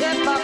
hip hop,